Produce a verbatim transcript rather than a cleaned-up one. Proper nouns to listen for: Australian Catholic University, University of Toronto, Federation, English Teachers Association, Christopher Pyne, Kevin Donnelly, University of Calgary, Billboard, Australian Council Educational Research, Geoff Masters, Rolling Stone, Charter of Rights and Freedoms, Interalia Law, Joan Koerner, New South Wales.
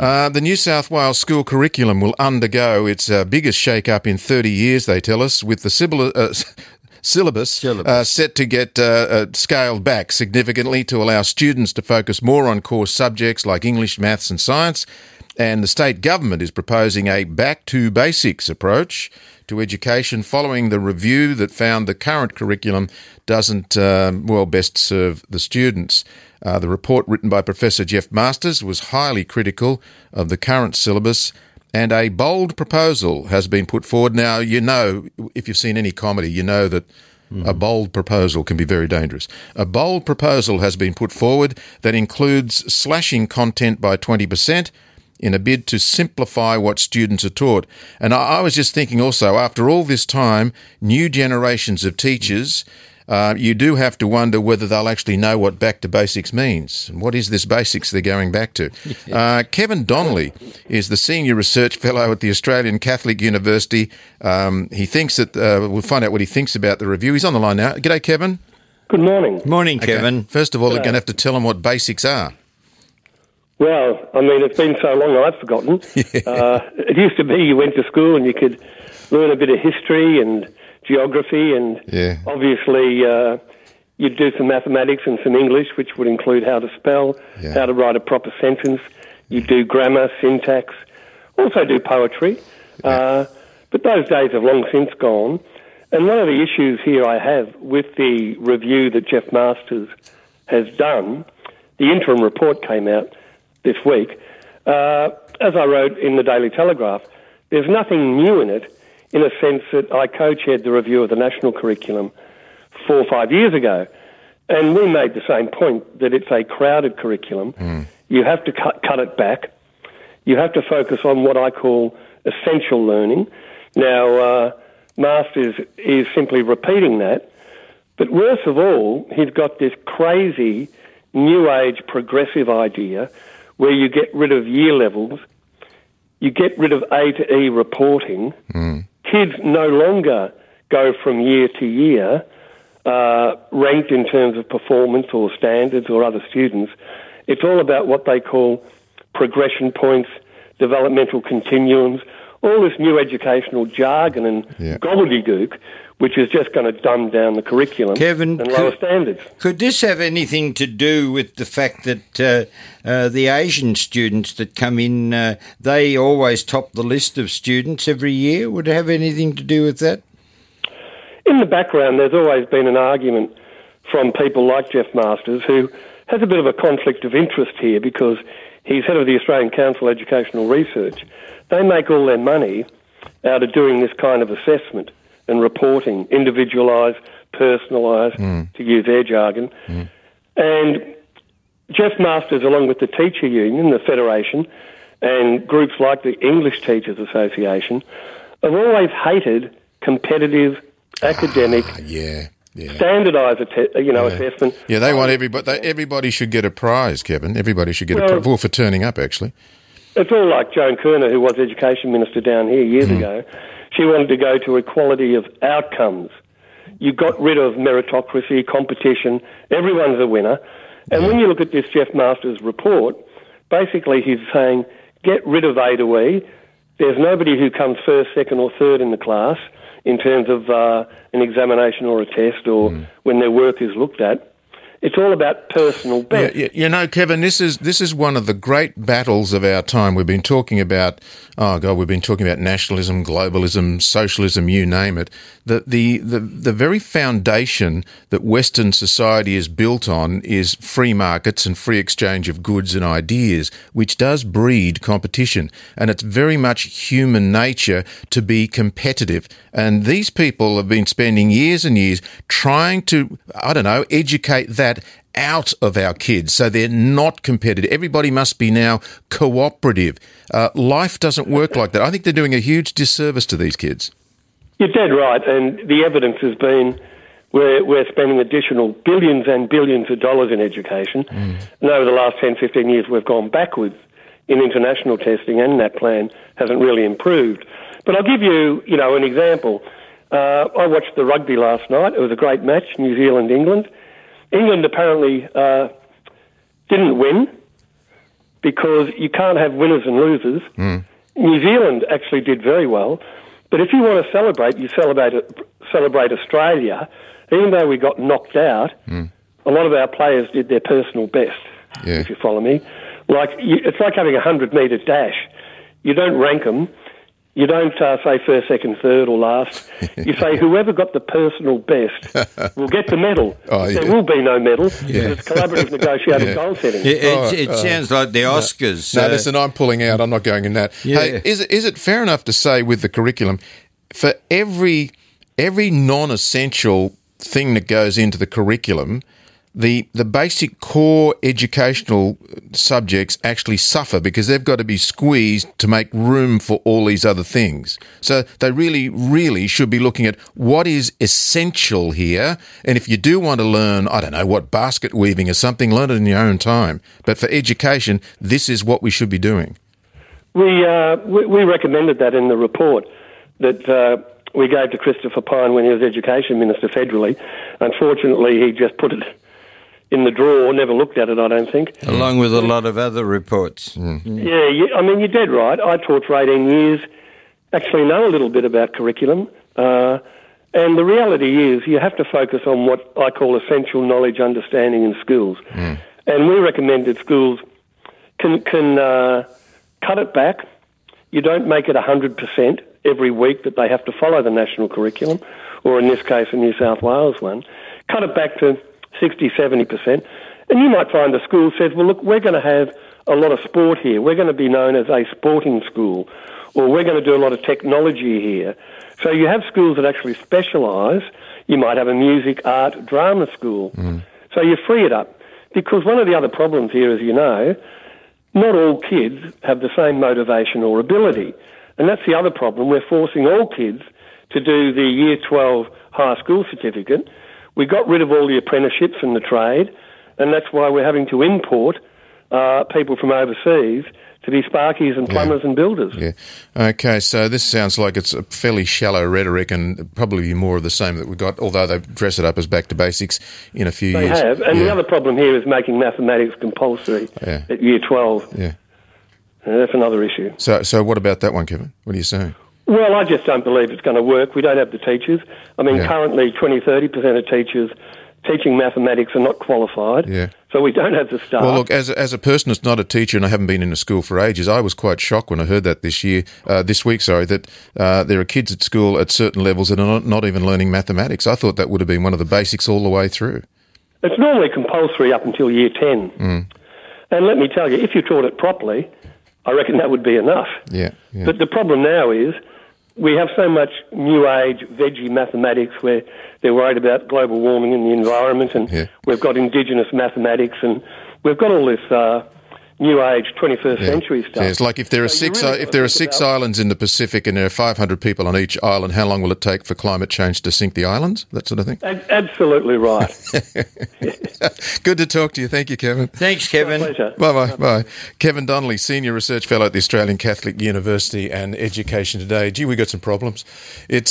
Uh, the New South Wales school curriculum will undergo its uh, biggest shake-up in thirty years, they tell us, with the sybil- uh, syllabus uh, set to get uh, uh, scaled back significantly to allow students to focus more on core subjects like English, maths and science. And the state government is proposing a back-to-basics approach to education following the review that found the current curriculum doesn't, um, well, best serve the students. Uh, the report written by Professor Geoff Masters was highly critical of the current syllabus, and a bold proposal has been put forward. Now, you know, if you've seen any comedy, you know that mm. a bold proposal can be very dangerous. A bold proposal has been put forward that includes slashing content by twenty percent, in a bid to simplify what students are taught. And I, I was just thinking also, after all this time, new generations of teachers, uh, you do have to wonder whether they'll actually know what back to basics means. And what is this basics they're going back to? Uh, Kevin Donnelly is the Senior Research Fellow at the Australian Catholic University. Um, he thinks that, uh, we'll find out what he thinks about the review. He's on the line now. G'day, Kevin. Good morning. Morning, okay. Kevin. First of all, G'day. You're going to have to tell them what basics are. Well, I mean, it's been so long I've forgotten. uh, it used to be you went to school and you could learn a bit of history and geography and yeah. obviously uh, you'd do some mathematics and some English, which would include how to spell, yeah. how to write a proper sentence. You'd do grammar, syntax, also do poetry. Yeah. Uh, but those days have long since gone. And one of the issues here I have with the review that Geoff Masters has done, the interim report came out this week, uh, as I wrote in the Daily Telegraph, there's nothing new in it in a sense that I co-chaired the review of the national curriculum four or five years ago. And we made the same point that it's a crowded curriculum. Mm. You have to cut, cut it back. You have to focus on what I call essential learning. Now, uh, Masters is simply repeating that. But worse of all, he's got this crazy new age progressive idea where you get rid of year levels, you get rid of A to E reporting, mm. kids no longer go from year to year uh, ranked in terms of performance or standards or other students. It's all about what they call progression points, developmental continuums, all this new educational jargon and yeah. gobbledygook, which is just going to dumb down the curriculum Kevin, and lower could, standards. Could this have anything to do with the fact that uh, uh, the Asian students that come in, uh, they always top the list of students every year? Would it have anything to do with that? In the background, there's always been an argument from people like Geoff Masters, who has a bit of a conflict of interest here because he's head of the Australian Council Educational Research. They make all their money out of doing this kind of assessment and reporting, individualised, personalised, mm. to use their jargon. Mm. And Geoff Masters, along with the teacher union, the Federation, and groups like the English Teachers Association, have always hated competitive, academic, ah, yeah, yeah. standardised, you know, yeah. assessment. Yeah, they want everybody. They, everybody should get a prize, Kevin. Everybody should get well, a prize well, for turning up. Actually, it's all like Joan Koerner, who was Education Minister down here years mm. ago. She wanted to go to equality of outcomes. You got rid of meritocracy, competition, everyone's a winner. And when you look at this Geoff Masters report, basically he's saying, get rid of A to E. There's nobody who comes first, second or third in the class in terms of uh, an examination or a test or mm. when their work is looked at. It's all about personal best. Yeah, you know, Kevin, this is this is one of the great battles of our time. We've been talking about, oh God, we've been talking about nationalism, globalism, socialism, you name it. The the the, the very foundation that Western society is built on is free markets and free exchange of goods and ideas, which does breed competition. And it's very much human nature to be competitive. And these people have been spending years and years trying to, I don't know, educate that out of our kids so they're not competitive. Everybody must be now cooperative. Uh, life doesn't work like that. I think they're doing a huge disservice to these kids. You're dead right, and the evidence has been we're, we're spending additional billions and billions of dollars in education, mm. and over the last ten, fifteen years we've gone backwards in international testing, and that plan hasn't really improved. But I'll give you, you know, an example. Uh, I watched the rugby last night. It was a great match, New Zealand-England. England apparently uh, didn't win, because you can't have winners and losers. Mm. New Zealand actually did very well, but if you want to celebrate, you celebrate celebrate Australia. Even though we got knocked out, mm. a lot of our players did their personal best, yeah. if you follow me. Like you, it's like having a hundred-metre dash. You don't rank them. You don't uh, say first, second, third or last. You say whoever got the personal best will get the medal. Oh, yeah. There will be no medal yeah. because it's collaborative negotiated yeah. goal setting. Yeah, it oh, it oh. sounds like the Oscars. No, uh, no, listen, I'm pulling out. I'm not going in that. Yeah. Hey, is, is it fair enough to say with the curriculum, for every every non-essential thing that goes into the curriculum, the the basic core educational subjects actually suffer because they've got to be squeezed to make room for all these other things. So they really, really should be looking at what is essential here. And if you do want to learn, I don't know, what basket weaving or something, learn it in your own time. But for education, this is what we should be doing. We uh, we, we recommended that in the report that uh, we gave to Christopher Pyne when he was Education Minister federally. Unfortunately, he just put it in the drawer, never looked at it, I don't think. Along with a lot of other reports. Mm-hmm. Yeah, you, I mean, you're dead right. I taught for eighteen years, actually know a little bit about curriculum, uh, and the reality is you have to focus on what I call essential knowledge understanding in schools. Mm. And we recommended schools can, can uh, cut it back. You don't make it one hundred percent every week that they have to follow the national curriculum, or in this case, a New South Wales one. Cut it back to sixty, seventy percent. And you might find a school says, well, look, we're going to have a lot of sport here. We're going to be known as a sporting school, or we're going to do a lot of technology here. So you have schools that actually specialise. You might have a music, art, drama school. Mm. So you free it up. Because one of the other problems here, as you know, not all kids have the same motivation or ability. And that's the other problem. We're forcing all kids to do the year twelve high school certificate. We got rid of all the apprenticeships and the trade, and that's why we're having to import uh, people from overseas to be sparkies and plumbers yeah. and builders. Yeah. Okay, so this sounds like it's a fairly shallow rhetoric and probably more of the same that we've got, although they dress it up as back to basics in a few they years. They have, and yeah. the other problem here is making mathematics compulsory yeah. at year twelve. Yeah, and that's another issue. So, so what about that one, Kevin? What are you saying? Well, I just don't believe it's going to work. We don't have the teachers. I mean, yeah. currently twenty, thirty percent of teachers teaching mathematics are not qualified, yeah. so we don't have the staff. Well, look, as a, as a person that's not a teacher and I haven't been in a school for ages, I was quite shocked when I heard that this year, uh, this week, sorry, that uh, there are kids at school at certain levels that are not, not even learning mathematics. I thought that would have been one of the basics all the way through. It's normally compulsory up until year ten. Mm. And let me tell you, if you taught it properly, I reckon that would be enough. Yeah, yeah. But the problem now is we have so much new age veggie mathematics where they're worried about global warming and the environment, and yeah. we've got indigenous mathematics, and we've got all this uh, new age twenty-first yeah. century stuff. Yeah, it's like if there are so six really uh, if there are six about... islands in the Pacific and there are five hundred people on each island, how long will it take for climate change to sink the islands? That sort of thing. A- absolutely right. Good to talk to you. Thank you, Kevin. Thanks, Kevin. Bye, bye, bye. Kevin Donnelly, Senior Research Fellow at the Australian Catholic University and Education Today. Gee, we got some problems. It's